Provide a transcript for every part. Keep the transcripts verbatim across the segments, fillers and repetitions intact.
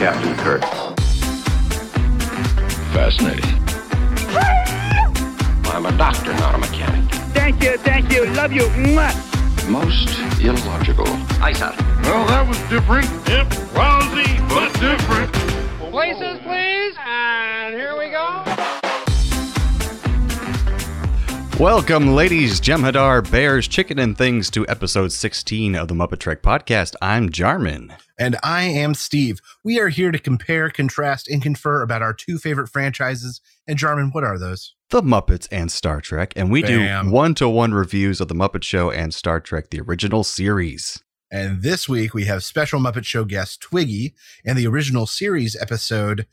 Captain Kirk. Fascinating. I'm a doctor, not a mechanic. Thank you, thank you, love you. Most illogical. Aye, sir. Well, that was different. Yep, rousy, but different. Places, please. And here we go. Welcome, ladies, Jem'Hadar, bears, chicken, and things to episode sixteen of the Muppet Trek podcast. I'm Jarman. And I am Steve. We are here to compare, contrast, and confer about our two favorite franchises. And Jarman, what are those? The Muppets and Star Trek. And we Bam. do one-to-one reviews of The Muppet Show and Star Trek, the original series. And this week we have special Muppet Show guest Twiggy and the original series episode,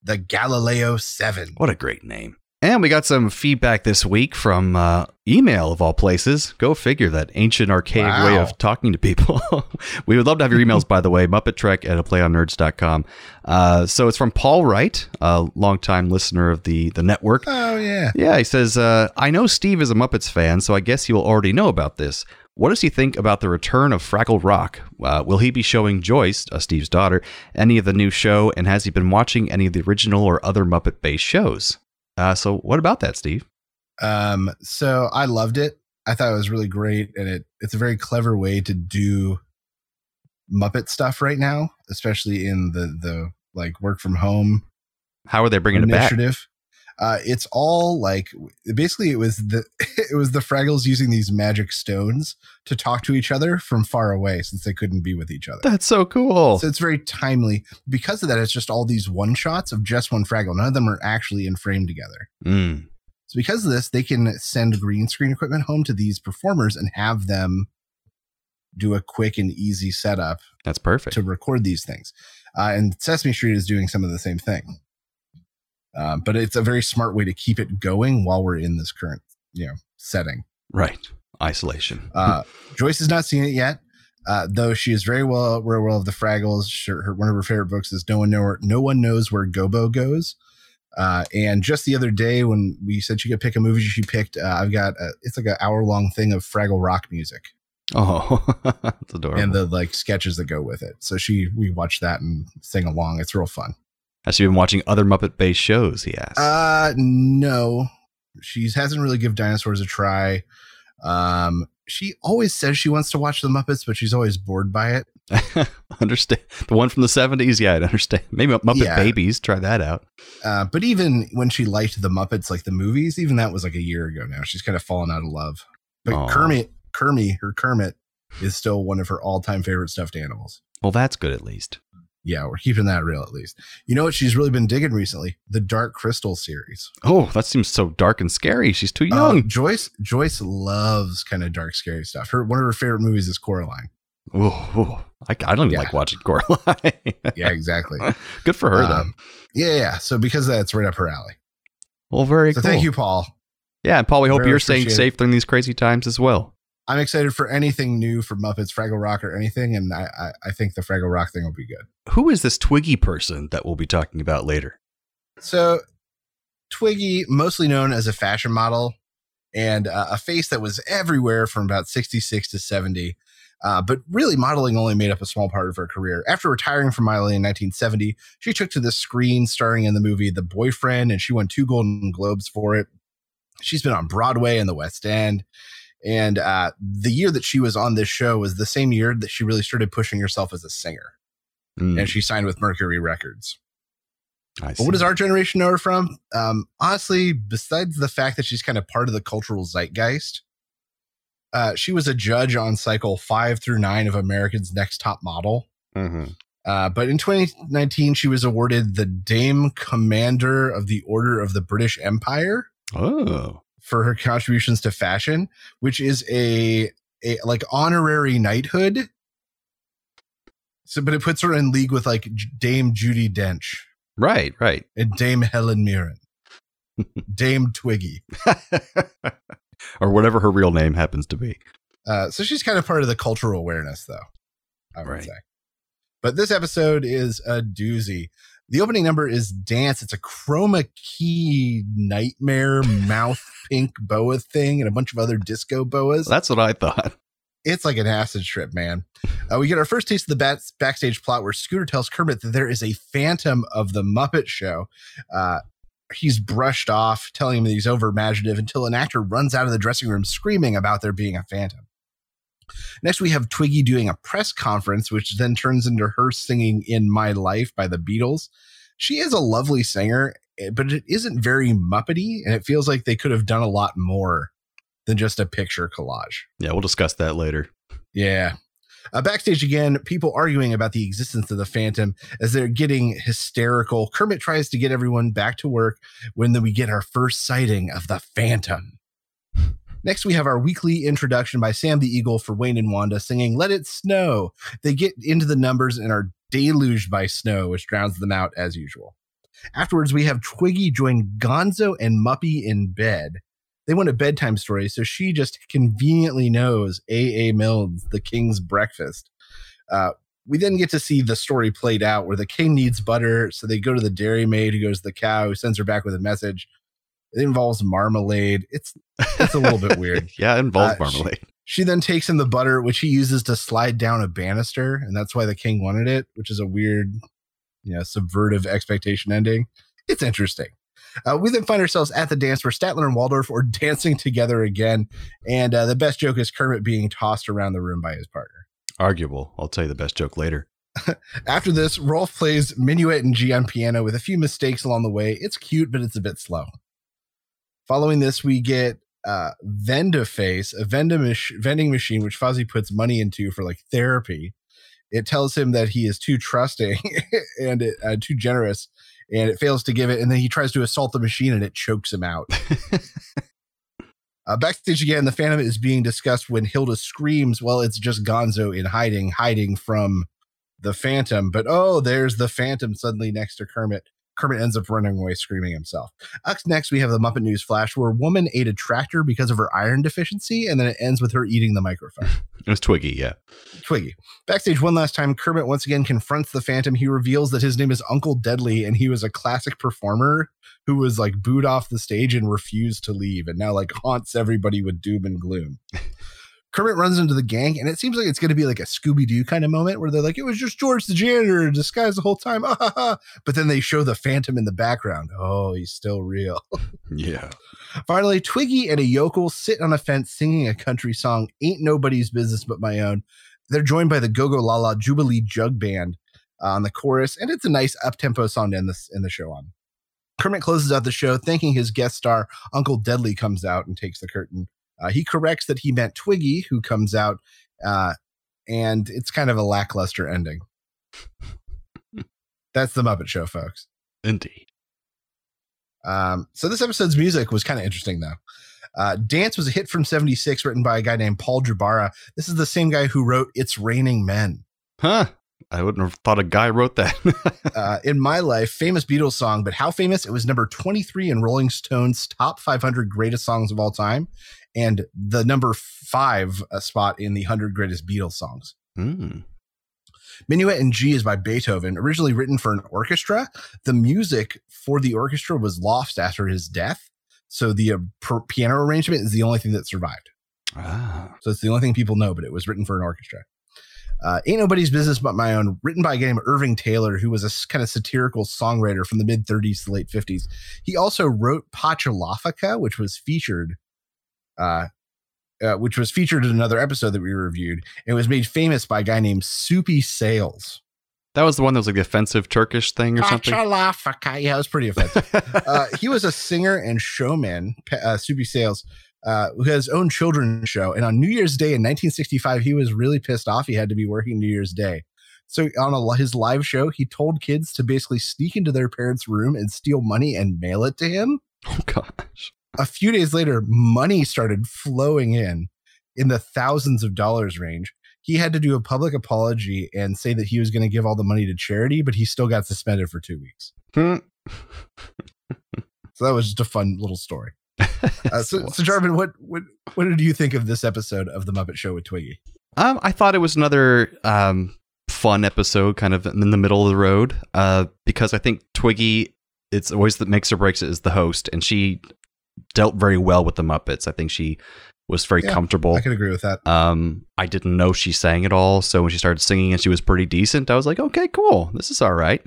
The Galileo Seven. What a great name. And we got some feedback this week from uh, email of all places. Go figure, that ancient archaic wow. way of talking to people. We would love to have your emails, by the way, Muppet Trek at a play on nerds dot com. Uh, so it's from Paul Wright, a longtime listener of the, the network. Oh, yeah. Yeah, he says, uh, I know Steve is a Muppets fan, so I guess you will already know about this. What does he think about the return of Fraggle Rock? Uh, will he be showing Joyce, uh, Steve's daughter, any of the new show? And has he been watching any of the original or other Muppet-based shows? Uh, so what about that, Steve? Um, so I loved it. I thought it was really great. And it it's a very clever way to do Muppet stuff right now, especially in the, the like work from home. How are they bringing initiative? It back? Uh, it's all like, basically it was the, it was the Fraggles using these magic stones to talk to each other from far away since they couldn't be with each other. That's so cool. So it's very timely. Because of that, it's just all these one shots of just one Fraggle. None of them are actually in frame together. Mm. So because of this, they can send green screen equipment home to these performers and have them do a quick and easy setup. That's perfect. To record these things. Uh, and Sesame Street is doing some of the same thing. Um, but it's a very smart way to keep it going while we're in this current, you know, setting. Right. Isolation. uh, Joyce has not seen it yet, uh, though she is very well aware of the Fraggles. Her, her, one of her favorite books is No One Know, No One Knows Where Gobo Goes. Uh, and just the other day when we said she could pick a movie, she picked, uh, I've got, a, it's like an hour long thing of Fraggle Rock music. Oh, that's adorable. And the like sketches that go with it. So she, we watch that and sing along. It's real fun. Has she been watching other Muppet-based shows, he asked? Uh, no. She hasn't really given Dinosaurs a try. Um, she always says she wants to watch The Muppets, but she's always bored by it. Understand. The one from the seventies? Yeah, I understand. Maybe Muppet yeah. Babies. Try that out. Uh, but even when she liked The Muppets, like the movies, even that was like a year ago now. She's kind of fallen out of love. But Aww. Kermit, Kermit, her Kermit, is still one of her all-time favorite stuffed animals. Well, that's good at least. Yeah, we're keeping that real at least. You know what she's really been digging recently? The Dark Crystal series. Oh, that seems so dark and scary. She's too young. Uh, Joyce Joyce loves kind of dark, scary stuff. Her one of her favorite movies is Coraline. Oh, I, I don't even yeah. like watching Coraline. Yeah, exactly. Good for her, um, though. Yeah, yeah. So because of that, it's right up her alley. Well, very so cool. Thank you, Paul. Yeah, and Paul, we hope very you're staying safe during these crazy times as well. I'm excited for anything new for Muppets, Fraggle Rock, or anything, and I, I, I think the Fraggle Rock thing will be good. Who is this Twiggy person that we'll be talking about later? So, Twiggy, mostly known as a fashion model, and uh, a face that was everywhere from about sixty-six to seventy, uh, but really modeling only made up a small part of her career. After retiring from modeling in nineteen seventy, she took to the screen starring in the movie The Boyfriend, and she won two Golden Globes for it. She's been on Broadway and the West End. And uh, the year that she was on this show was the same year that she really started pushing herself as a singer. Mm. And she signed with Mercury Records. I but what does our generation know her from? Um, honestly, besides the fact that she's kind of part of the cultural zeitgeist, uh, she was a judge on cycle five through nine of America's Next Top Model. Mm-hmm. Uh, but in twenty nineteen, she was awarded the Dame Commander of the Order of the British Empire. Oh. For her contributions to fashion, which is a, a like honorary knighthood. So, but it puts her in league with like Dame Judi Dench. Right, right. And Dame Helen Mirren. Dame Twiggy. Or whatever her real name happens to be. Uh, so she's kind of part of the cultural awareness, though, I would right. say. But this episode is a doozy. The opening number is Dance. It's a chroma key nightmare mouth pink boa thing and a bunch of other disco boas. That's what I thought. It's like an acid trip, man. Uh, we get our first taste of the bat- backstage plot where Scooter tells Kermit that there is a phantom of the Muppet Show. Uh, he's brushed off, telling him that he's over-imaginative until an actor runs out of the dressing room screaming about there being a phantom. Next, we have Twiggy doing a press conference, which then turns into her singing In My Life by the Beatles. She is a lovely singer, but it isn't very Muppety, and it feels like they could have done a lot more than just a picture collage. Yeah, we'll discuss that later. Yeah. Uh, backstage again, people arguing about the existence of the phantom as they're getting hysterical. Kermit tries to get everyone back to work when we get our first sighting of the phantom. Next, we have our weekly introduction by Sam the Eagle for Wayne and Wanda singing Let It Snow. They get into the numbers and are deluged by snow, which drowns them out as usual. Afterwards, we have Twiggy join Gonzo and Muppy in bed. They want a bedtime story, so she just conveniently knows A A. Milne's The King's Breakfast. Uh, we then get to see the story played out where the king needs butter, so they go to the dairy maid who goes to the cow, who sends her back with a message. It involves marmalade. It's it's a little bit weird. Yeah, it involves uh, marmalade. She, she then takes him the butter, which he uses to slide down a banister, and that's why the king wanted it, which is a weird, you know, subvertive expectation ending. It's interesting. Uh, we then find ourselves at the dance where Statler and Waldorf are dancing together again. And uh, the best joke is Kermit being tossed around the room by his partner. Arguable. I'll tell you the best joke later. After this, Rolf plays Minuet in G on piano with a few mistakes along the way. It's cute, but it's a bit slow. Following this, we get uh, Vendaface, a vending machine, which Fozzie puts money into for like therapy. It tells him that he is too trusting and it, uh, too generous. And it fails to give it, and then he tries to assault the machine, and it chokes him out. uh, backstage again, the Phantom is being discussed when Hilda screams, well, it's just Gonzo in hiding, hiding from the Phantom. But, oh, there's the Phantom suddenly next to Kermit. Kermit ends up running away, screaming himself. Up next, we have the Muppet News Flash, where a woman ate a tractor because of her iron deficiency, and then it ends with her eating the microphone. It was Twiggy, yeah. Twiggy. Backstage one last time, Kermit once again confronts the Phantom. He reveals that his name is Uncle Deadly, and he was a classic performer who was like booed off the stage and refused to leave, and now like haunts everybody with doom and gloom. Kermit runs into the gang, and it seems like it's going to be like a Scooby-Doo kind of moment where they're like, it was just George the janitor in disguise the whole time. But then they show the Phantom in the background. Oh, he's still real. Yeah. Finally, Twiggy and a yokel sit on a fence singing a country song, Ain't Nobody's Business But My Own. They're joined by the Go-Go La La Jubilee Jug Band on the chorus, and it's a nice up-tempo song to end, this, end the show on. Kermit closes out the show, thanking his guest star. Uncle Deadly comes out and takes the curtain. Uh, he corrects that he meant Twiggy, who comes out, uh, and it's kind of a lackluster ending. That's the Muppet Show, folks. Indeed. Um, so this episode's music was kind of interesting, though. Uh, Dance was a hit from seventy-six, written by a guy named Paul Jabara. This is the same guy who wrote It's Raining Men. Huh. I wouldn't have thought a guy wrote that. uh, In My Life, famous Beatles song, but how famous? It was number twenty-three in Rolling Stone's top five hundred greatest songs of all time, and the number five spot in the one hundred greatest Beatles songs. Mm. Minuet in G is by Beethoven, originally written for an orchestra. The music for the orchestra was lost after his death, so the uh, per- piano arrangement is the only thing that survived. Ah. So it's the only thing people know, but it was written for an orchestra. Uh, Ain't Nobody's Business But My Own, written by a guy named Irving Taylor, who was a kind of satirical songwriter from the mid-thirties to late fifties. He also wrote Pachalofica, which was featured uh, uh, which was featured in another episode that we reviewed. It was made famous by a guy named Soupy Sales. That was the one that was like the offensive Turkish thing or something? Pachalofica. Yeah, it was pretty offensive. uh, he was a singer and showman, uh, Soupy Sales, Uh, who has his own children's show. And on New Year's Day in nineteen sixty-five, he was really pissed off. He had to be working New Year's Day. So on a, his live show, he told kids to basically sneak into their parents' room and steal money and mail it to him. Oh, gosh. A few days later, money started flowing in, in the thousands of dollars range. He had to do a public apology and say that he was going to give all the money to charity, but he still got suspended for two weeks. So that was just a fun little story. Uh, so, so Jarvin, what, what what did you think of this episode of The Muppet Show with Twiggy? Um, I thought it was another um, fun episode, kind of in the middle of the road, uh, because I think Twiggy, it's always that makes or breaks it is the host, and she dealt very well with the Muppets. I think she was very yeah, comfortable. I can agree with that. Um, I didn't know she sang at all. So when she started singing and she was pretty decent, I was like, okay, cool. This is all right.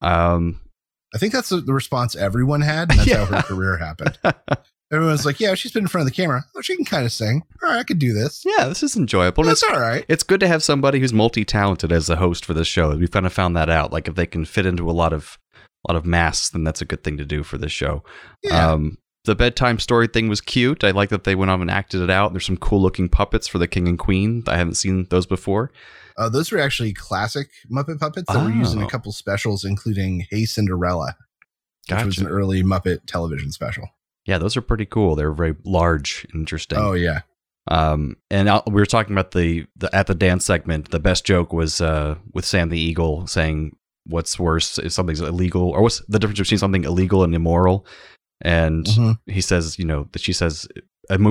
Um, I think that's the response everyone had. And that's yeah. how her career happened. Everyone's like, yeah, she's been in front of the camera. Oh, she can kind of sing. All right, I could do this. Yeah, this is enjoyable. That's all right. It's good to have somebody who's multi-talented as the host for this show. We've kind of found that out. Like if they can fit into a lot of a lot of masks, then that's a good thing to do for this show. Yeah. Um, the bedtime story thing was cute. I like that they went on and acted it out. There's some cool looking puppets for the king and queen. I haven't seen those before. Uh, those were actually classic Muppet puppets that oh. were used in a couple specials, including Hey Cinderella, gotcha. Which was an early Muppet television special. Yeah, those are pretty cool. They're very large and interesting. Oh, yeah. Um, and I'll, we were talking about the, the at the dance segment. The best joke was uh, with Sam the Eagle saying, what's worse if something's illegal, or what's the difference between something illegal and immoral? And mm-hmm. he says, you know, that she says,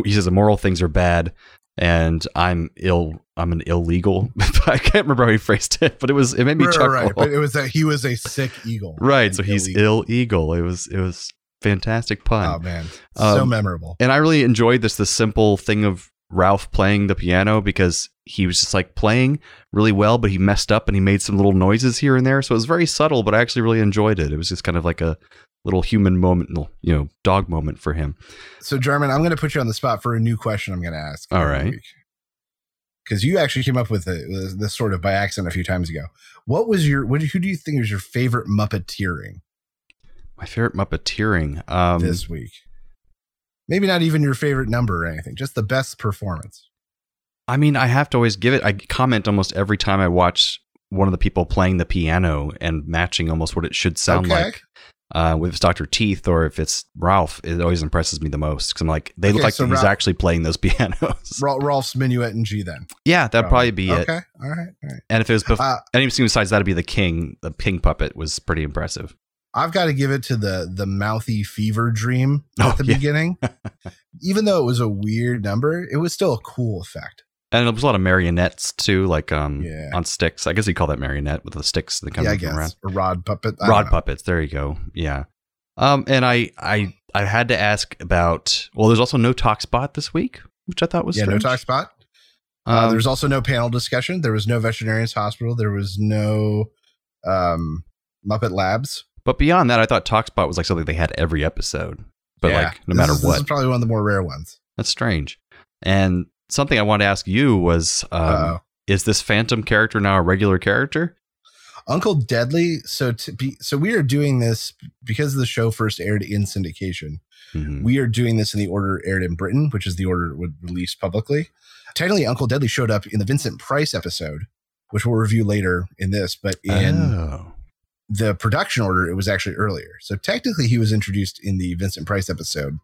he says immoral things are bad, and I'm ill. I'm an illegal. I can't remember how he phrased it, but it was it made me right, chuckle. Right, but it was that he was a sick eagle. Right, so he's ill eagle. It was it was fantastic pun. Oh man, um, so memorable. And I really enjoyed this the simple thing of Ralph playing the piano, because he was just like playing really well, but he messed up and he made some little noises here and there. So it was very subtle, but I actually really enjoyed it. It was just kind of like a little human moment, you know, dog moment for him. So, German, I'm going to put you on the spot for a new question I'm going to ask. All right. Because you actually came up with a, this sort of by accident a few times ago. What was your, what, who do you think was your favorite Muppeteering? My favorite Muppeteering? Um, this week. Maybe not even your favorite number or anything, just the best performance. I mean, I have to always give it. I comment almost every time I watch one of the people playing the piano and matching almost what it should sound okay. like. Uh, if it's Doctor Teeth or if it's Ralph, it always impresses me the most, because I'm like, they okay, look like so he's Ralph, actually playing those pianos. Ralph's Minuet in G, then. Yeah, that'd probably, probably be okay. it. Okay, all right, all right. And if it was bef- uh, anything besides that'd be the king. The king puppet was pretty impressive. I've got to give it to the the mouthy fever dream at oh, the yeah. beginning. Even though it was a weird number, it was still a cool effect. And there was a lot of marionettes too, like um yeah. on sticks. I guess you call that marionette with the sticks that come yeah, I guess. around. A rod puppet. I rod puppets. There you go. Yeah. Um, and I, I I had to ask about. Well, there's also no talk spot this week, which I thought was yeah strange. no talk spot. Um, uh, there's also no panel discussion. There was no veterinarian's hospital. There was no um, Muppet Labs. But beyond that, I thought talk spot was like something they had every episode. But yeah, like no matter is, what, this is probably one of the more rare ones. That's strange. And something I wanted to ask you was, um, is this Phantom character now a regular character? Uncle Deadly. So to be, so we are doing this because the show first aired in syndication. Mm-hmm. We are doing this in the order aired in Britain, which is the order it would release publicly. Technically, Uncle Deadly showed up in the Vincent Price episode, which we'll review later in this, but in oh. the production order, it was actually earlier. So technically he was introduced in the Vincent Price episode.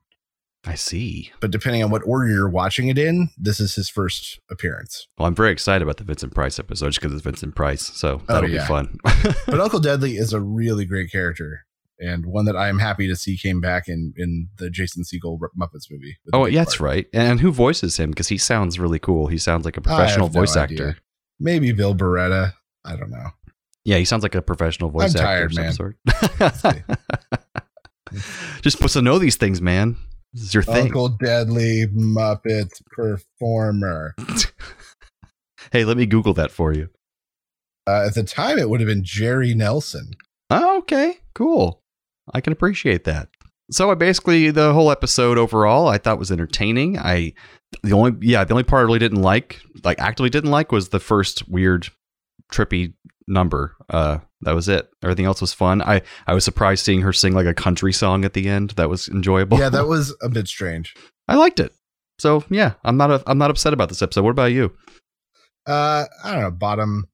I see. But depending on what order you're watching it in, this is his first appearance. Well, I'm very excited about the Vincent Price episode just because it's Vincent Price. So that'll oh, yeah. be fun. But Uncle Deadly is a really great character, and one that I'm happy to see came back in, in the Jason Segel Muppets movie. Oh, yeah, that's right. And who voices him? Because he sounds really cool. He sounds like a professional voice no actor. Idea. Maybe Bill Barretta. I don't know. Yeah, he sounds like a professional voice I'm actor tired, of some man. sort. Just supposed to know these things, man. This is your Uncle thing. Uncle Deadly Muppets performer. Hey, let me Google that for you. Uh, at the time, it would have been Jerry Nelson. Oh, okay, cool. I can appreciate that. So I basically the whole episode overall, I thought was entertaining. I the only yeah the only part I really didn't like, like actively didn't like, was the first weird, trippy number. Uh, that was it. Everything else was fun. I, I was surprised seeing her sing like a country song at the end. That was enjoyable. Yeah, that was a bit strange. I liked it. So yeah, I'm not a, I'm not upset about this episode. What about you? Uh, I don't know. Bottom,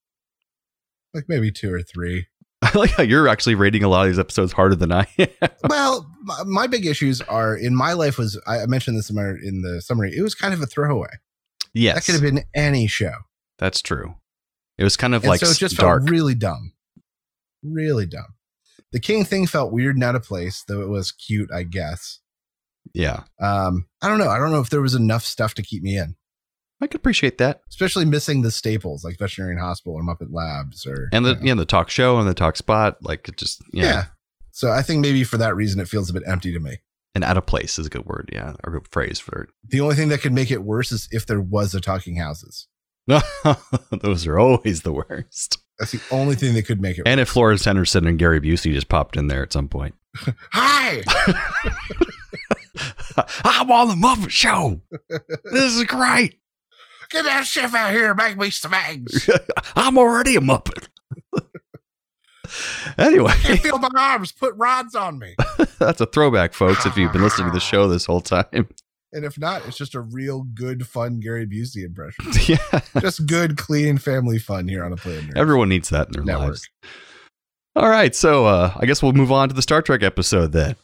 like maybe two or three. I like how you're actually rating a lot of these episodes harder than I am. Well, my, my big issues are in my life was I mentioned this in, my, in the summary. It was kind of a throwaway. Yes, that could have been any show. That's true. It was kind of and like so it just dark. Felt really dumb. Really dumb. The king thing felt weird and out of place, though it was cute, I guess. Yeah. Um, I don't know. I don't know if there was enough stuff to keep me in. I could appreciate that. Especially missing the staples like veterinarian hospital or Muppet Labs or and the you know. yeah, the talk show and the talk spot, like it just yeah. yeah. So I think maybe for that reason it feels a bit empty to me. And out of place is a good word, yeah, or a good phrase for it. The only thing that could make it worse is if there was a Talking Houses. Those are always the worst. That's the only thing that could make it worse. And if Florence Henderson and Gary Busey just popped in there at some point. Hi! I'm on the Muppet Show. This is great. Get that chef out here and make me some eggs. I'm already a Muppet. Anyway, I can't feel my arms. Put rods on me. That's a throwback, folks, if you've been listening to the show this whole time. And if not, it's just a real good, fun Gary Busey impression. Yeah. Just good, clean, family fun here on a Planet Nerd. Everyone needs that in their Network. Lives. All right. So uh, I guess we'll move on to the Star Trek episode then.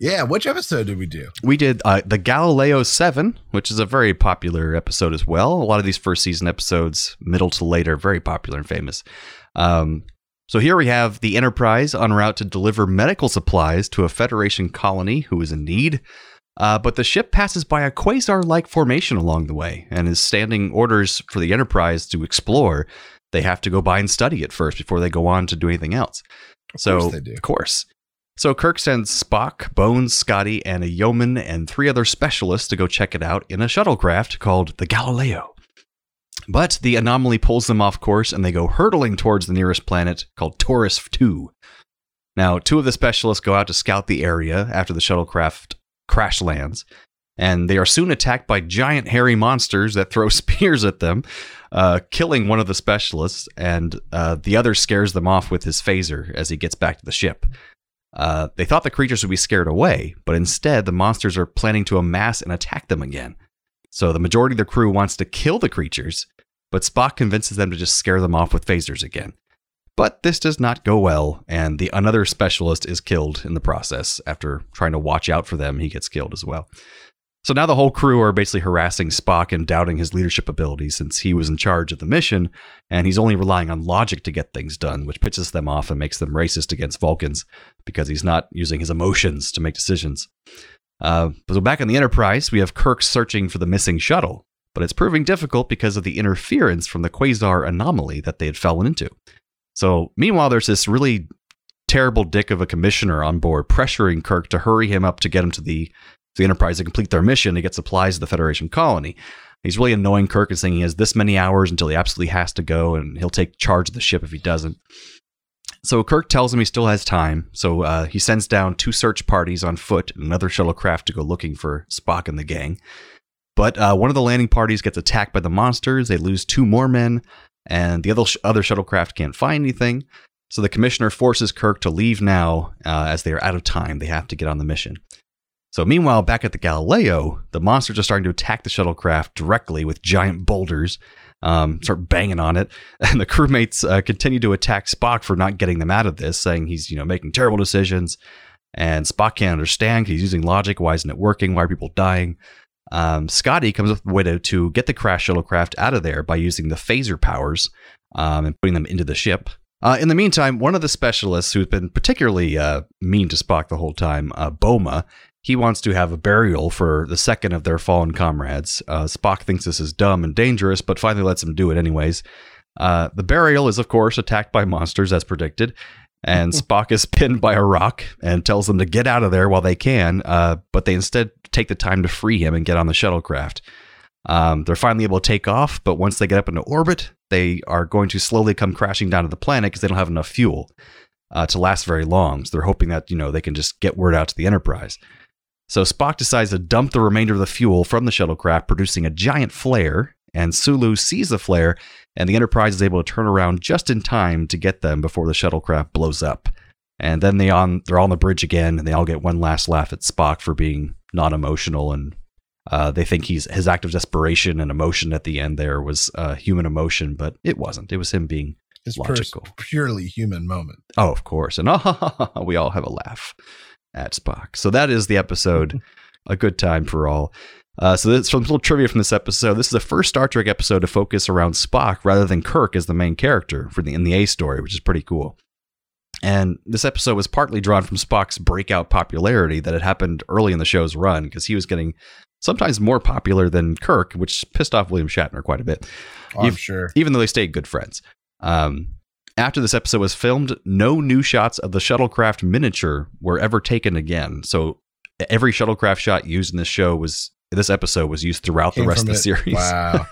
Yeah. Which episode did we do? We did uh, the Galileo seven, which is a very popular episode as well. A lot of these first season episodes, middle to late, are very popular and famous. Um, So here we have the Enterprise en route to deliver medical supplies to a Federation colony who is in need. Uh, but the ship passes by a quasar-like formation along the way and is standing orders for the Enterprise to explore. They have to go by and study it first before they go on to do anything else. Of so, course they do. Of course. So Kirk sends Spock, Bones, Scotty, and a yeoman and three other specialists to go check it out in a shuttlecraft called the Galileo. But the anomaly pulls them off course, and they go hurtling towards the nearest planet called Taurus two. Now, two of the specialists go out to scout the area after the shuttlecraft crash lands, and they are soon attacked by giant hairy monsters that throw spears at them, uh, killing one of the specialists, and uh, the other scares them off with his phaser as he gets back to the ship. Uh, they thought the creatures would be scared away, but instead the monsters are planning to amass and attack them again. So the majority of the crew wants to kill the creatures, but Spock convinces them to just scare them off with phasers again. But this does not go well, and the another specialist is killed in the process. After trying to watch out for them, he gets killed as well. So now the whole crew are basically harassing Spock and doubting his leadership ability since he was in charge of the mission, and he's only relying on logic to get things done, which pisses them off and makes them racist against Vulcans because he's not using his emotions to make decisions. Uh, so back on the Enterprise, we have Kirk searching for the missing shuttle, but it's proving difficult because of the interference from the quasar anomaly that they had fallen into. So meanwhile, there's this really terrible dick of a commissioner on board pressuring Kirk to hurry him up to get him to the, to the Enterprise to complete their mission to get supplies to the Federation colony. He's really annoying Kirk and saying he has this many hours until he absolutely has to go, and he'll take charge of the ship if he doesn't. So Kirk tells him he still has time, so uh, he sends down two search parties on foot and another shuttlecraft to go looking for Spock and the gang. But uh, one of the landing parties gets attacked by the monsters, they lose two more men, and the other, sh- other shuttlecraft can't find anything. So the commissioner forces Kirk to leave now, uh, as they are out of time, they have to get on the mission. So meanwhile, back at the Galileo, the monsters are starting to attack the shuttlecraft directly with giant boulders. Um, start banging on it, and the crewmates uh, continue to attack Spock for not getting them out of this, saying he's, you know, making terrible decisions, and Spock can't understand. He's using logic. Why isn't it working? Why are people dying? Um, Scotty comes up with a way to, to get the crash shuttlecraft out of there by using the phaser powers um, and putting them into the ship. Uh, in the meantime, one of the specialists who's been particularly uh, mean to Spock the whole time, uh, Boma, he wants to have a burial for the second of their fallen comrades. Uh, Spock thinks this is dumb and dangerous, but finally lets him do it anyways. Uh, the burial is, of course, attacked by monsters as predicted, and Spock is pinned by a rock and tells them to get out of there while they can, uh, but they instead take the time to free him and get on the shuttlecraft. Um, they're finally able to take off, but once they get up into orbit, they are going to slowly come crashing down to the planet because they don't have enough fuel uh, to last very long. So they're hoping that, you know, they can just get word out to the Enterprise. So Spock decides to dump the remainder of the fuel from the shuttlecraft, producing a giant flare, and Sulu sees the flare, and the Enterprise is able to turn around just in time to get them before the shuttlecraft blows up. And then they on, they're on the bridge again, and they all get one last laugh at Spock for being non-emotional, and uh, they think he's, his act of desperation and emotion at the end there was uh, human emotion, but it wasn't. It was him being his logical. His purely human moment. Oh, of course. And oh, we all have a laugh at Spock. So that is the episode, A Good Time for All. Uh, so that's from a little trivia from this episode. This is the first Star Trek episode to focus around Spock rather than Kirk as the main character for the in the A story, which is pretty cool. And this episode was partly drawn from Spock's breakout popularity that had happened early in the show's run because he was getting sometimes more popular than Kirk, which pissed off William Shatner quite a bit. Oh, I'm sure. Even though they stayed good friends. Um, After this episode was filmed, no new shots of the shuttlecraft miniature were ever taken again. So every shuttlecraft shot used in this show was this episode was used throughout Came the rest of the it. series. Wow.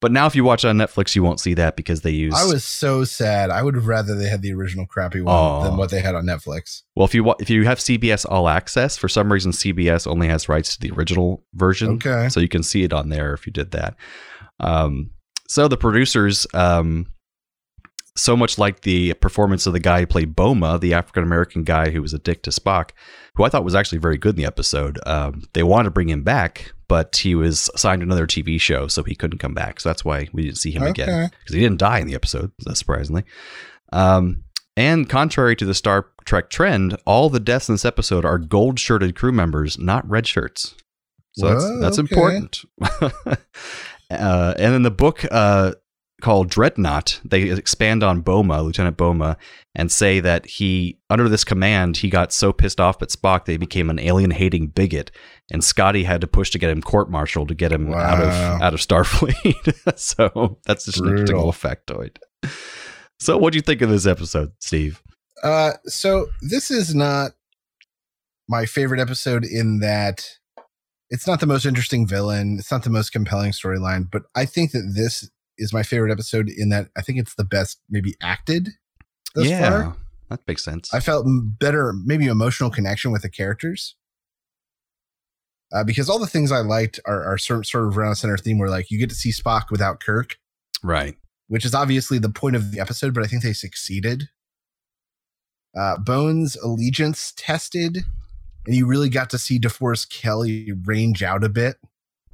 But now if you watch it on Netflix, you won't see that because they use. I was so sad. I would rather they had the original crappy one Aww. than what they had on Netflix. Well, if you if you have C B S All Access, for some reason, C B S only has rights to the original version. Okay. So you can see it on there if you did that. Um, so the producers, um, so much like the performance of the guy who played Boma, the African-American guy who was a dick to Spock, who I thought was actually very good in the episode. Um, they wanted to bring him back, but he was assigned another T V show, so he couldn't come back. So that's why we didn't see him okay. again, because he didn't die in the episode, surprisingly. Um, and contrary to the Star Trek trend, all the deaths in this episode are gold-shirted crew members, not red shirts. So Whoa, that's, that's okay. important. Uh, and in the book uh, called Dreadnought, they expand on Boma, Lieutenant Boma, and say that he, under this command, he got so pissed off at Spock that he became an alien-hating bigot, and Scotty had to push to get him court-martialed to get him wow. out of out of Starfleet. So that's just Brutal. an interesting little factoid. So what do you think of this episode, Steve? Uh, so this is not my favorite episode in that it's not the most interesting villain. It's not the most compelling storyline, but I think that this is my favorite episode in that I think it's the best maybe acted thus yeah, far. That makes sense. I felt better, maybe emotional connection with the characters uh, because all the things I liked are, are sort, sort of around center theme where like you get to see Spock without Kirk, right? Which is obviously the point of the episode, but I think they succeeded. Uh, Bones' allegiance tested. And you really got to see DeForest Kelley range out a bit.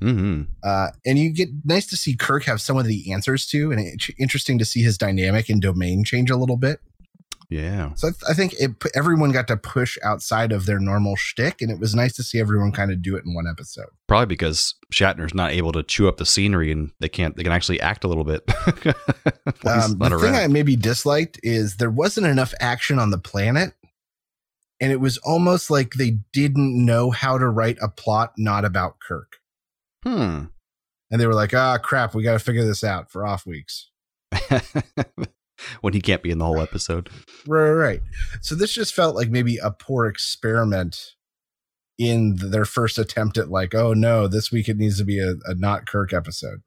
Mm-hmm. Uh, and you get nice to see Kirk have some of the answers to, and it's interesting to see his dynamic and domain change a little bit. Yeah. So I, th- I think it, everyone got to push outside of their normal shtick, and it was nice to see everyone kind of do it in one episode. Probably because Shatner's not able to chew up the scenery, and they can't. They can actually act a little bit. um, the thing I maybe disliked is there wasn't enough action on the planet. And it was almost like they didn't know how to write a plot not about Kirk. Hmm. And they were like, ah, crap, we got to figure this out for off weeks. When he can't be in the whole episode. Right, right. So this just felt like maybe a poor experiment in their first attempt at like, oh, no, this week it needs to be a, a not Kirk episode.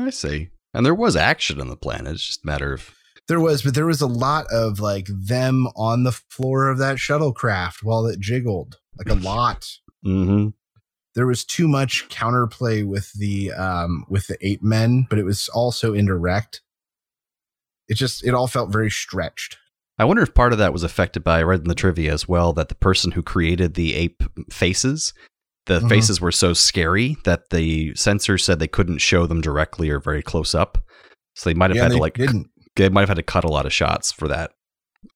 I see. And there was action on the planet. It's just a matter of. There was, but there was a lot of like them on the floor of that shuttlecraft while it jiggled, like a lot. Mm-hmm. There was too much counterplay with the um, with the ape men, but it was also indirect. It just it all felt very stretched. I wonder if part of that was affected by I read in the trivia as well that the person who created the ape faces. The uh-huh. faces were so scary that the censors said they couldn't show them directly or very close up, so they might have yeah, had to like. Didn't. They might have had to cut a lot of shots for that.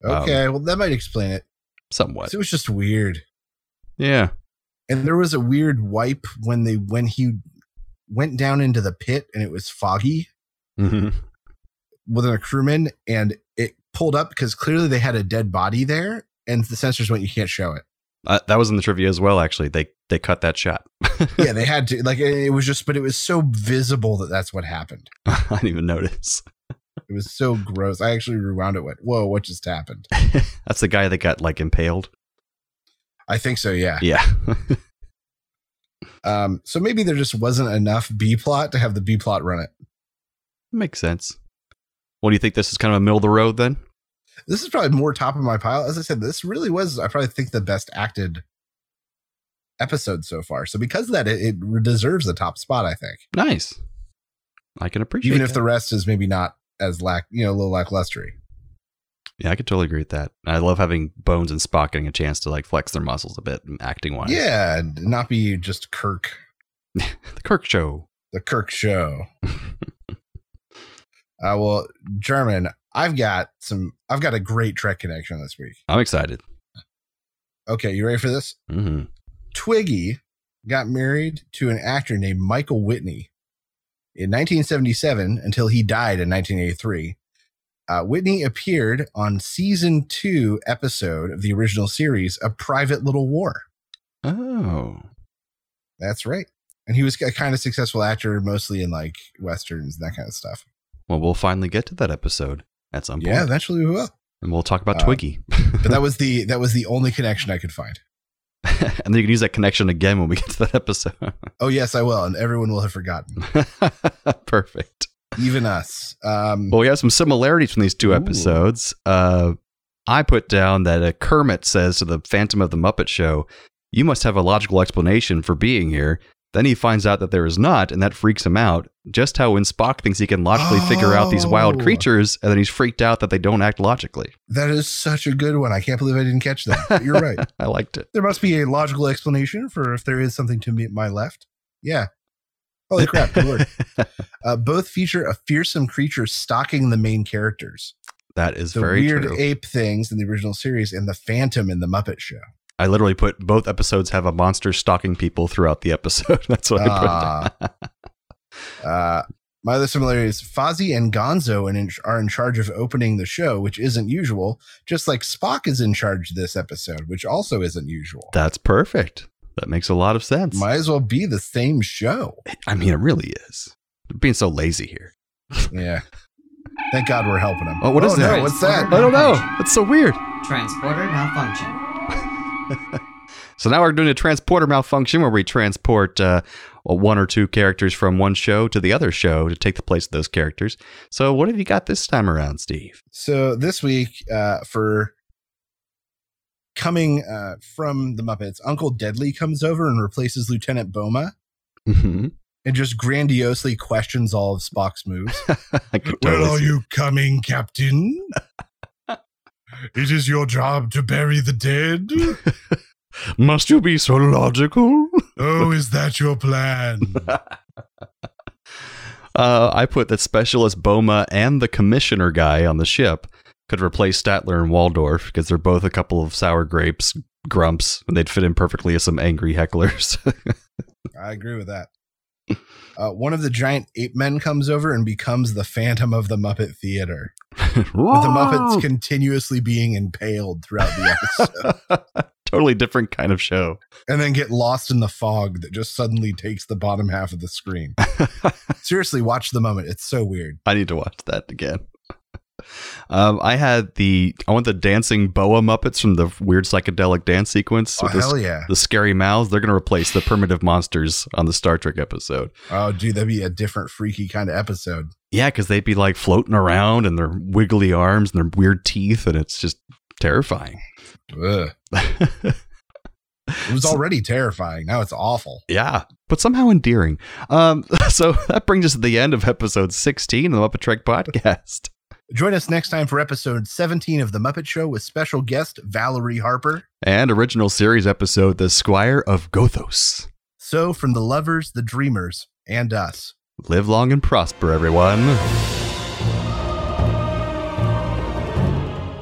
Okay, um, well, that might explain it. Somewhat. It was just weird. Yeah. And there was a weird wipe when they when he went down into the pit and it was foggy mm-hmm. with a crewman, and it pulled up because clearly they had a dead body there, and the sensors went, you can't show it. Uh, that was in the trivia as well, actually. They they cut that shot. Yeah, they had to. Like it was just, but it was so visible that that's what happened. I didn't even notice. It was so gross. I actually rewound it. Went, whoa, what just happened? That's the guy that got like impaled. I think so. Yeah. Yeah. um. So maybe there just wasn't enough B plot to have the B plot run it. Makes sense. Well, do you think this is kind of a middle of the road then? This is probably more top of my pile. As I said, this really was, I probably think the best acted episode so far. So because of that, it, it deserves the top spot, I think. Nice. I can appreciate it. Even if that. The rest is maybe not. As lack, you know, a little lackluster. Yeah, I could totally agree with that. I love having Bones and Spock getting a chance to like flex their muscles a bit and acting wise. Yeah, not be just Kirk. The Kirk show. The Kirk show. uh, well, German, I've got some. I've got a great Trek connection this week. I'm excited. Okay, you ready for this? Mm-hmm. Twiggy got married to an actor named Michael Whitney. In nineteen seventy-seven, until he died in nineteen eighty-three, uh, Whitney appeared on season two episode of the original series, A Private Little War. Oh, that's right. And he was a kind of successful actor, mostly in like Westerns and that kind of stuff. Well, we'll finally get to that episode at some point. Yeah, eventually we will. And we'll talk about uh, Twiggy. But that was the that was the only connection I could find. And then you can use that connection again when we get to that episode. Oh, yes, I will. And everyone will have forgotten. Perfect. Even us. Um, well, we have some similarities from these two episodes. Uh, I put down that a Kermit says to the Phantom of the Muppet Show, "You must have a logical explanation for being here." Then he finds out that there is not, and that freaks him out. Just how when Spock thinks he can logically oh. figure out these wild creatures, and then he's freaked out that they don't act logically. That is such a good one. I can't believe I didn't catch that. But you're right. I liked it. There must be a logical explanation for if there is something to my left. Yeah. Holy crap. Good work. Uh, both feature a fearsome creature stalking the main characters. That is the very weird true. Ape things in the original series and the Phantom in the Muppet Show. I literally put both episodes have a monster stalking people throughout the episode. That's what I put down. uh, my other similarity is Fozzie and Gonzo in, are in charge of opening the show, which isn't usual, just like Spock is in charge this episode, which also isn't usual. That's perfect. That makes a lot of sense. Might as well be the same show. I mean, it really is. They're being so lazy here. Yeah. Thank God we're helping them. Oh, what is oh, that? No, what's that? I don't know. That's so weird. Transporter malfunction. So now we're doing a transporter malfunction where we transport uh, one or two characters from one show to the other show to take the place of those characters. So what have you got this time around, Steve? So this week uh, for coming uh, from the Muppets, Uncle Deadly comes over and replaces Lieutenant Boma. Mm-hmm. And just grandiosely questions all of Spock's moves. Totally Where are see. you coming, Captain? It is your job to bury the dead. Must you be so logical? Oh, is that your plan? uh, I put that Specialist Boma and the commissioner guy on the ship could replace Statler and Waldorf because they're both a couple of sour grapes, grumps, and they'd fit in perfectly as some angry hecklers. I agree with that. Uh, one of the giant ape men comes over and becomes the Phantom of the Muppet Theater. With the Muppets continuously being impaled throughout the episode. Totally different kind of show. And then get lost in the fog that just suddenly takes the bottom half of the screen. Seriously, watch the moment. It's so weird. I need to watch that again. Um, I had the, I want the dancing boa Muppets from the weird psychedelic dance sequence. Oh, hell the, yeah. The scary mouths. They're going to replace the primitive monsters on the Star Trek episode. Oh, dude, that'd be a different freaky kind of episode. Yeah, because they'd be like floating around and their wiggly arms and their weird teeth. And it's just terrifying. It was already terrifying. Now it's awful. Yeah, but somehow endearing. Um, so that brings us to the end of episode sixteen of the Muppet Trek podcast. Join us next time for episode seventeen of The Muppet Show with special guest Valerie Harper. And original series episode, The Squire of Gothos. So from the lovers, the dreamers, and us. Live long and prosper, everyone.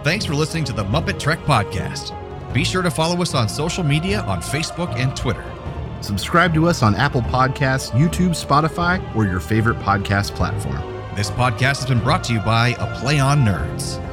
Thanks for listening to The Muppet Trek Podcast. Be sure to follow us on social media on Facebook and Twitter. Subscribe to us on Apple Podcasts, YouTube, Spotify, or your favorite podcast platform. This podcast has been brought to you by A Play on Nerds.